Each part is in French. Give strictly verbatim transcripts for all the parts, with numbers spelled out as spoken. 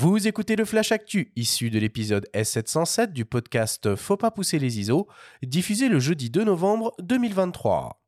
Vous écoutez le Flash Actu, issu de l'épisode S sept cent sept du podcast Faut pas pousser les I S O, diffusé le jeudi deux novembre deux mille vingt-trois.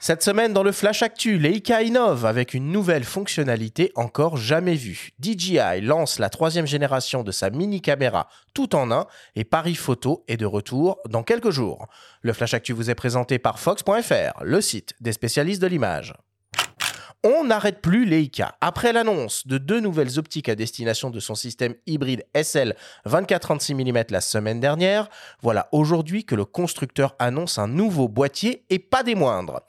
Cette semaine, dans le Flash Actu, Leica innove avec une nouvelle fonctionnalité encore jamais vue. D J I lance la troisième génération de sa mini-caméra tout en un et Paris Photo est de retour dans quelques jours. Le Flash Actu vous est présenté par P H O X point F R, le site des spécialistes de l'image. On n'arrête plus Leica. Après l'annonce de deux nouvelles optiques à destination de son système hybride S L vingt-quatre trente-six millimètres la semaine dernière, voilà aujourd'hui que le constructeur annonce un nouveau boîtier et pas des moindres.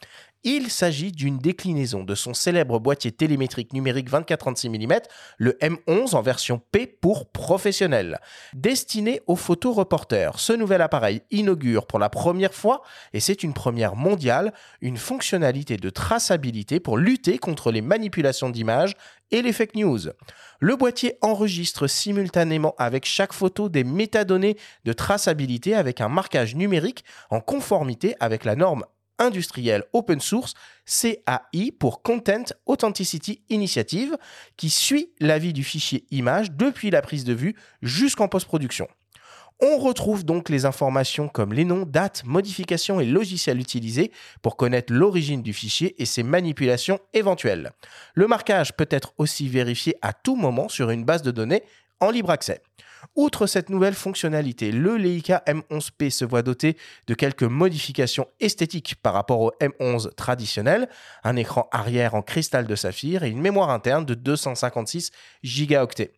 Il s'agit d'une déclinaison de son célèbre boîtier télémétrique numérique vingt-quatre trente-six millimètres, le M onze en version P pour professionnel. Destiné aux photoreporters, ce nouvel appareil inaugure pour la première fois, et c'est une première mondiale, une fonctionnalité de traçabilité pour lutter contre les manipulations d'images et les fake news. Le boîtier enregistre simultanément avec chaque photo des métadonnées de traçabilité avec un marquage numérique en conformité avec la norme industriel open source C A I pour Content Authenticity Initiative qui suit l'avis du fichier image depuis la prise de vue jusqu'en post-production. On retrouve donc les informations comme les noms, dates, modifications et logiciels utilisés pour connaître l'origine du fichier et ses manipulations éventuelles. Le marquage peut être aussi vérifié à tout moment sur une base de données en libre accès. Outre cette nouvelle fonctionnalité, le Leica M onze P se voit doté de quelques modifications esthétiques par rapport au M onze traditionnel, un écran arrière en cristal de saphir et une mémoire interne de deux cent cinquante-six gigaoctets.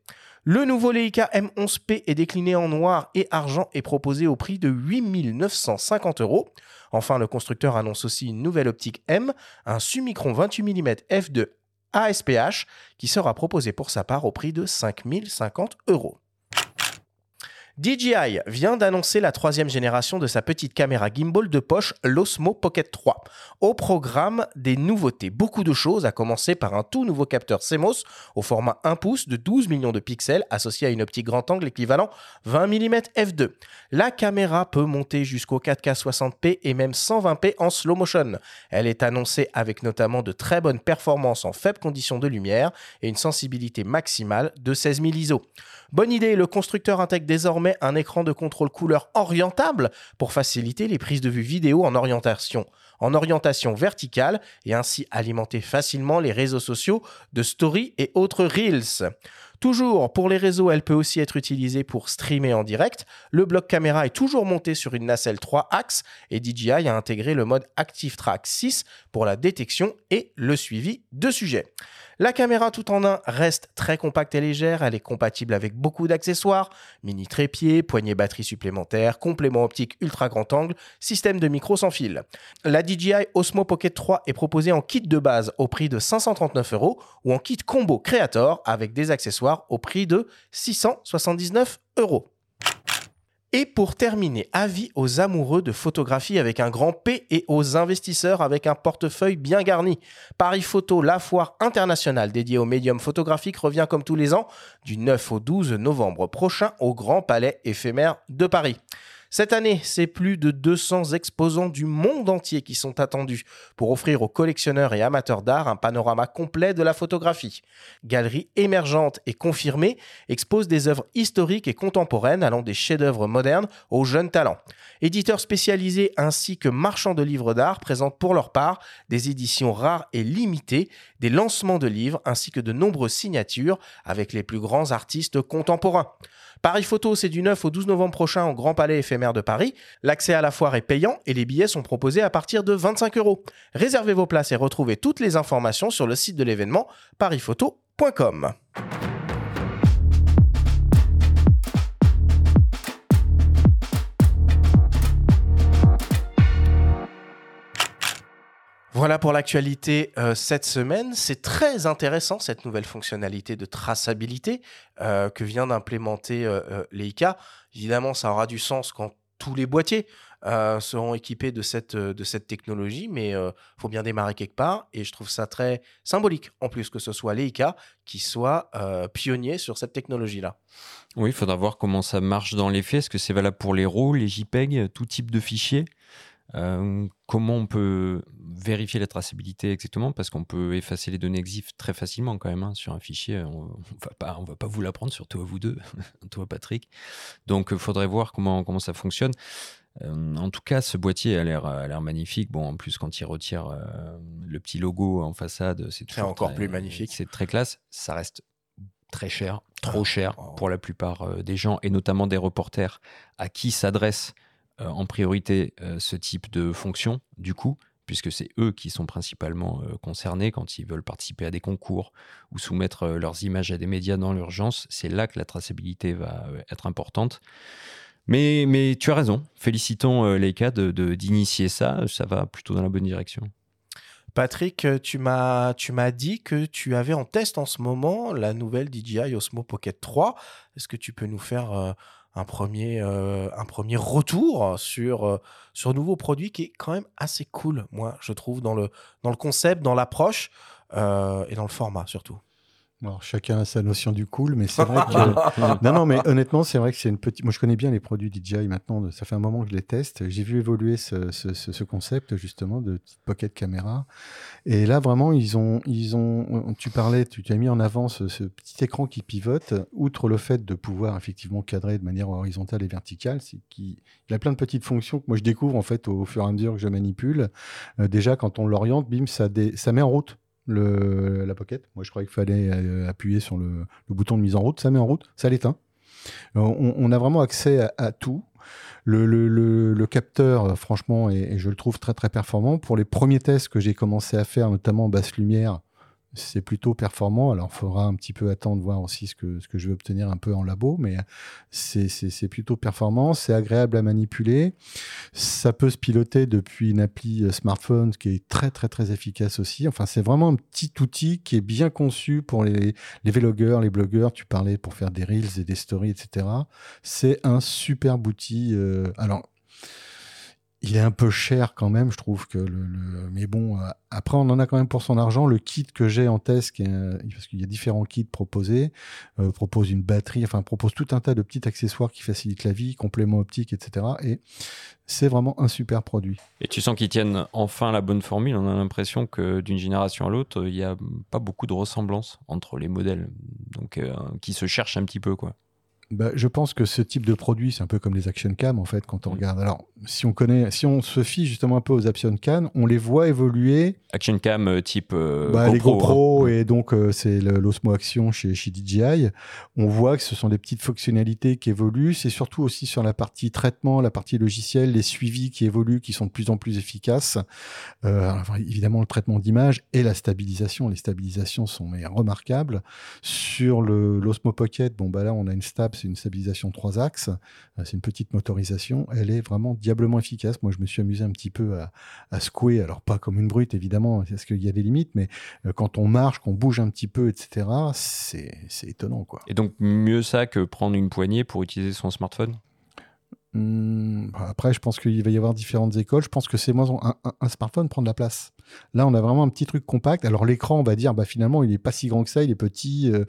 Le nouveau Leica M onze P est décliné en noir et argent et proposé au prix de huit mille neuf cent cinquante euros. Enfin, le constructeur annonce aussi une nouvelle optique M, un Summicron vingt-huit millimètres f deux A S P H, qui sera proposé pour sa part au prix de cinq mille cinquante euros. D J I vient d'annoncer la troisième génération de sa petite caméra gimbal de poche, l'Osmo Pocket trois. Au programme, des nouveautés, beaucoup de choses, à commencer par un tout nouveau capteur C M O S au format un pouce de douze millions de pixels associé à une optique grand angle équivalent vingt millimètres f deux. La caméra peut monter jusqu'au quatre K soixante p et même cent vingt p en slow motion. Elle est annoncée avec notamment de très bonnes performances en faibles conditions de lumière et une sensibilité maximale de seize mille I S O. Bonne idée, le constructeur intègre désormais un écran de contrôle couleur orientable pour faciliter les prises de vue vidéo en orientation, en orientation verticale et ainsi alimenter facilement les réseaux sociaux de stories et autres reels. Toujours pour les réseaux, elle peut aussi être utilisée pour streamer en direct. Le bloc caméra est toujours monté sur une nacelle trois axes et D J I a intégré le mode ActiveTrack six pour la détection et le suivi de sujets. La caméra tout en un reste très compacte et légère. Elle est compatible avec beaucoup d'accessoires, mini trépied, poignée batterie supplémentaire, complément optique ultra grand angle, système de micro sans fil. La D J I Osmo Pocket trois est proposée en kit de base au prix de cinq cent trente-neuf euros ou en kit combo Creator avec des accessoires au prix de six cent soixante-dix-neuf euros. Et pour terminer, avis aux amoureux de photographie avec un grand P et aux investisseurs avec un portefeuille bien garni. Paris Photo, la foire internationale dédiée au médium photographique, revient comme tous les ans du neuf au douze novembre prochain au Grand Palais Éphémère de Paris. Cette année, c'est plus de deux cents exposants du monde entier qui sont attendus pour offrir aux collectionneurs et amateurs d'art un panorama complet de la photographie. Galeries émergentes et confirmées exposent des œuvres historiques et contemporaines allant des chefs-d'œuvre modernes aux jeunes talents. Éditeurs spécialisés ainsi que marchands de livres d'art présentent pour leur part des éditions rares et limitées, des lancements de livres ainsi que de nombreuses signatures avec les plus grands artistes contemporains. Paris Photo, c'est du neuf au douze novembre prochain au Grand Palais Éphémère de Paris. L'accès à la foire est payant et les billets sont proposés à partir de vingt-cinq euros. Réservez vos places et retrouvez toutes les informations sur le site de l'événement pari photo point com. Voilà pour l'actualité euh, cette semaine. C'est très intéressant cette nouvelle fonctionnalité de traçabilité euh, que vient d'implémenter euh, euh, Leica. Évidemment, ça aura du sens quand tous les boîtiers euh, seront équipés de cette, de cette technologie, mais il euh, faut bien démarrer quelque part. Et je trouve ça très symbolique, en plus, que ce soit Leica qui soit euh, pionnier sur cette technologie-là. Oui, il faudra voir comment ça marche dans les faits. Est-ce que c'est valable pour les R A W, les JPEG, tout type de fichiers ? Euh, comment on peut vérifier la traçabilité exactement, parce qu'on peut effacer les données exif très facilement quand même hein, sur un fichier. On ne va pas, on va pas vous l'apprendre, surtout à vous deux, toi Patrick. Donc il faudrait voir comment, comment ça fonctionne. Euh, en tout cas, ce boîtier a l'air, a l'air magnifique. Bon, en plus, quand il retire euh, le petit logo en façade, c'est toujours c'est encore très, plus magnifique. C'est très classe. Ça reste très cher, trop cher oh. pour la plupart des gens, et notamment des reporters à qui s'adresse Euh, en priorité euh, ce type de fonction, du coup, puisque c'est eux qui sont principalement euh, concernés quand ils veulent participer à des concours ou soumettre euh, leurs images à des médias dans l'urgence. C'est là que la traçabilité va euh, être importante. Mais, mais tu as raison, félicitons euh, Leica de, de, d'initier ça, ça va plutôt dans la bonne direction. Patrick, tu m'as, tu m'as dit que tu avais en test en ce moment la nouvelle D J I Osmo Pocket trois. Est-ce que tu peux nous faire... Euh... Un premier, euh, un premier retour sur, euh, sur un nouveau produit qui est quand même assez cool, moi, je trouve, dans le, dans le concept, dans l'approche euh, et dans le format, surtout. Alors, chacun a sa notion du cool, mais c'est vrai que... non, non, mais honnêtement, c'est vrai que c'est une petite... Moi, je connais bien les produits D J I maintenant, ça fait un moment que je les teste. J'ai vu évoluer ce, ce, ce, ce concept, justement, de petite pocket caméra. Et là, vraiment, ils ont... Ils ont tu parlais, tu, tu as mis en avant ce, ce petit écran qui pivote, outre le fait de pouvoir, effectivement, cadrer de manière horizontale et verticale. C'est qu'il il a plein de petites fonctions que moi, je découvre, en fait, au fur et à mesure que je manipule. Euh, déjà, quand on l'oriente, bim, ça, dé... ça met en route. Le, la pocket. Moi, je croyais qu'il fallait euh, appuyer sur le, le bouton de mise en route. Ça met en route, ça l'éteint. On, on a vraiment accès à, à tout. Le, le, le, le capteur, franchement, et, et je le trouve très, très performant. Pour les premiers tests que j'ai commencé à faire, notamment en basse lumière, c'est plutôt performant. Alors, il faudra un petit peu attendre, voir aussi ce que, ce que je vais obtenir un peu en labo, mais c'est, c'est, c'est plutôt performant, c'est agréable à manipuler. Ça peut se piloter depuis une appli smartphone qui est très, très, très efficace aussi. Enfin, c'est vraiment un petit outil qui est bien conçu pour les, les vlogueurs, les blogueurs. Tu parlais pour faire des reels et des stories, et cetera. C'est un superbe outil. Euh, alors... Il est un peu cher quand même, je trouve que le, le... mais bon, euh, après on en a quand même pour son argent. Le kit que j'ai en test, qui est, euh, parce qu'il y a différents kits proposés, euh, propose une batterie, enfin propose tout un tas de petits accessoires qui facilitent la vie, compléments optiques, et cetera. Et c'est vraiment un super produit. Et tu sens qu'ils tiennent enfin la bonne formule. On a l'impression que d'une génération à l'autre, il n'y a pas beaucoup de ressemblances entre les modèles, donc euh, qui se cherchent un petit peu, quoi. Bah, je pense que ce type de produit, c'est un peu comme les action cam en fait quand on regarde. Alors, si on connaît, si on se fie justement un peu aux action cam, on les voit évoluer. Action cam euh, type euh, bah, GoPro, les GoPro hein. Et donc euh, c'est le, l'Osmo Action chez, chez D J I. On voit que ce sont des petites fonctionnalités qui évoluent. C'est surtout aussi sur la partie traitement, la partie logicielle, les suivis qui évoluent, qui sont de plus en plus efficaces. Euh, alors, évidemment, le traitement d'image et la stabilisation. Les stabilisations sont mais, remarquables. Sur le, l'Osmo Pocket, bon bah là, on a une stab. C'est une stabilisation trois axes, c'est une petite motorisation, elle est vraiment diablement efficace. Moi, je me suis amusé un petit peu à, à secouer, alors pas comme une brute, évidemment, parce qu'il y a des limites, mais quand on marche, qu'on bouge un petit peu, et cetera, c'est, c'est étonnant, quoi. Et donc, mieux ça que prendre une poignée pour utiliser son smartphone ? Hum, après, je pense qu'il va y avoir différentes écoles. Je pense que c'est moins un, un, un smartphone prend de la place. Là, on a vraiment un petit truc compact. Alors, l'écran, on va dire, bah, finalement, il n'est pas si grand que ça, il est petit... Euh,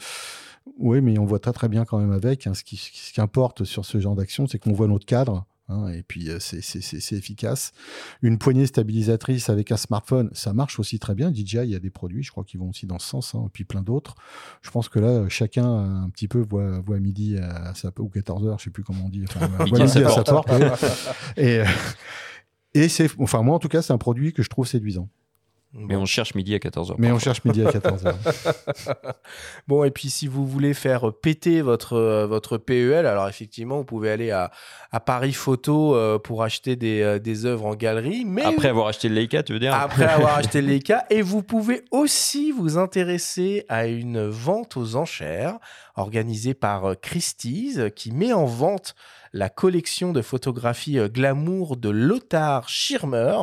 Oui, mais on voit très très bien quand même avec. Hein. Ce qui, ce qui importe sur ce genre d'action, c'est qu'on voit notre cadre, hein, et puis euh, c'est, c'est, c'est, c'est efficace. Une poignée stabilisatrice avec un smartphone, ça marche aussi très bien. D J I, il y a des produits, je crois qu'ils vont aussi dans ce sens, hein, et puis plein d'autres. Je pense que là, chacun un petit peu voit, voit midi à sa porte, ou quatorze heures, je ne sais plus comment on dit. Enfin, voit midi à sa porte. Ouais. Et, euh, et c'est, enfin, moi en tout cas, c'est un produit que je trouve séduisant. Mais bon. On cherche midi à quatorze heures. Mais on cherche midi à quatorze heures. Bon, et puis si vous voulez faire péter votre, votre P E L, alors effectivement, vous pouvez aller à, à Paris Photo pour acheter des, des œuvres en galerie. Mais après vous... avoir acheté le Leica, tu veux dire ? Après avoir acheté le Leica. Et vous pouvez aussi vous intéresser à une vente aux enchères organisé par Christie's, qui met en vente la collection de photographies glamour de Lothar Schirmer.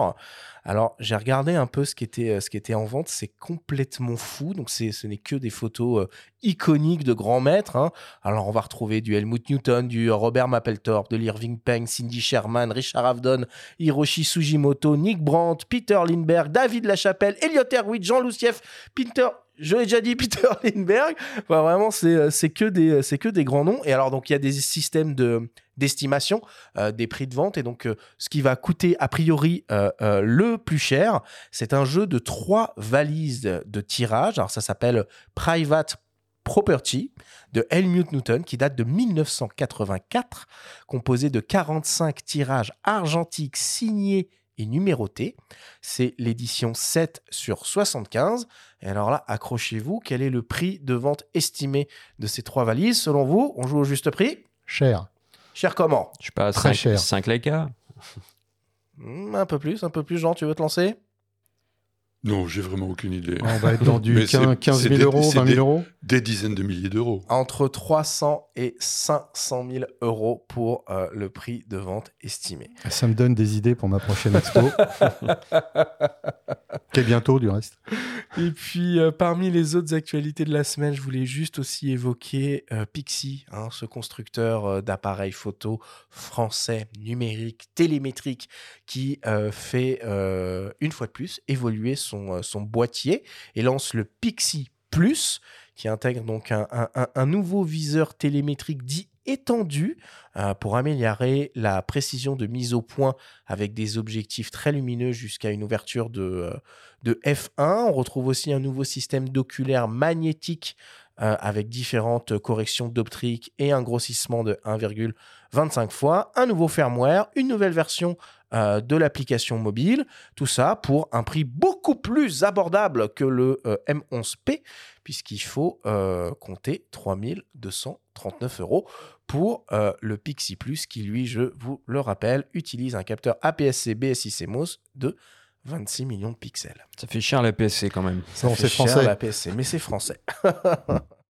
Alors, j'ai regardé un peu ce qui était, ce qui était en vente. C'est complètement fou. Donc, c'est, ce n'est que des photos euh, iconiques de grands maîtres, hein. Alors, on va retrouver du Helmut Newton, du Robert Mapplethorpe, de l'Irving Penn, Cindy Sherman, Richard Avedon, Hiroshi Sugimoto, Nick Brandt, Peter Lindbergh, David Lachapelle, Elliot Erwitt, Jean Loussief, Pinter... Je l'ai déjà dit, Peter Lindbergh. Enfin, vraiment, c'est, c'est, que des, c'est que des grands noms. Et alors, donc, il y a des systèmes de, d'estimation euh, des prix de vente. Et donc, euh, ce qui va coûter, a priori, euh, euh, le plus cher, c'est un jeu de trois valises de tirage. Alors, ça s'appelle Private Property de Helmut Newton, qui date de dix-neuf cent quatre-vingt-quatre, composé de quarante-cinq tirages argentiques signés et numéroté. C'est l'édition sept sur soixante-quinze. Et alors là, accrochez-vous, quel est le prix de vente estimé de ces trois valises? Selon vous, on joue au juste prix? Cher. Cher comment? Je sais pas, très cinq, cher. cinq Leica. Mmh, un peu plus, un peu plus. Jean, tu veux te lancer? Non, j'ai vraiment aucune idée. On va être dans du quinze, quinze mille euros, vingt mille euros. Des dizaines de milliers d'euros. Entre trois cents et cinq cent mille euros pour euh, le prix de vente estimé. Ça me donne des idées pour ma prochaine expo. Qu'est bientôt, du reste. Et puis, euh, parmi les autres actualités de la semaine, je voulais juste aussi évoquer euh, Pixi, hein, ce constructeur euh, d'appareils photo français, numérique, télémétrique, qui euh, fait, euh, une fois de plus, évoluer son Son, son boîtier et lance le Pixi Plus, qui intègre donc un, un, un nouveau viseur télémétrique dit étendu euh, pour améliorer la précision de mise au point avec des objectifs très lumineux jusqu'à une ouverture de, de F un. On retrouve aussi un nouveau système d'oculaire magnétique euh, avec différentes corrections d'optrique et un grossissement de un virgule vingt-cinq fois, un nouveau firmware, une nouvelle version Euh, de l'application mobile, tout ça pour un prix beaucoup plus abordable que le euh, M onze P, puisqu'il faut euh, compter trois mille deux cent trente-neuf euros pour euh, le Pixi Plus, qui lui, je vous le rappelle, utilise un capteur A P S C B S I C M O S de vingt-six millions de pixels. Ça fait cher l'A P S C quand même. Ça non, fait c'est cher français. l'A P S C, mais c'est français.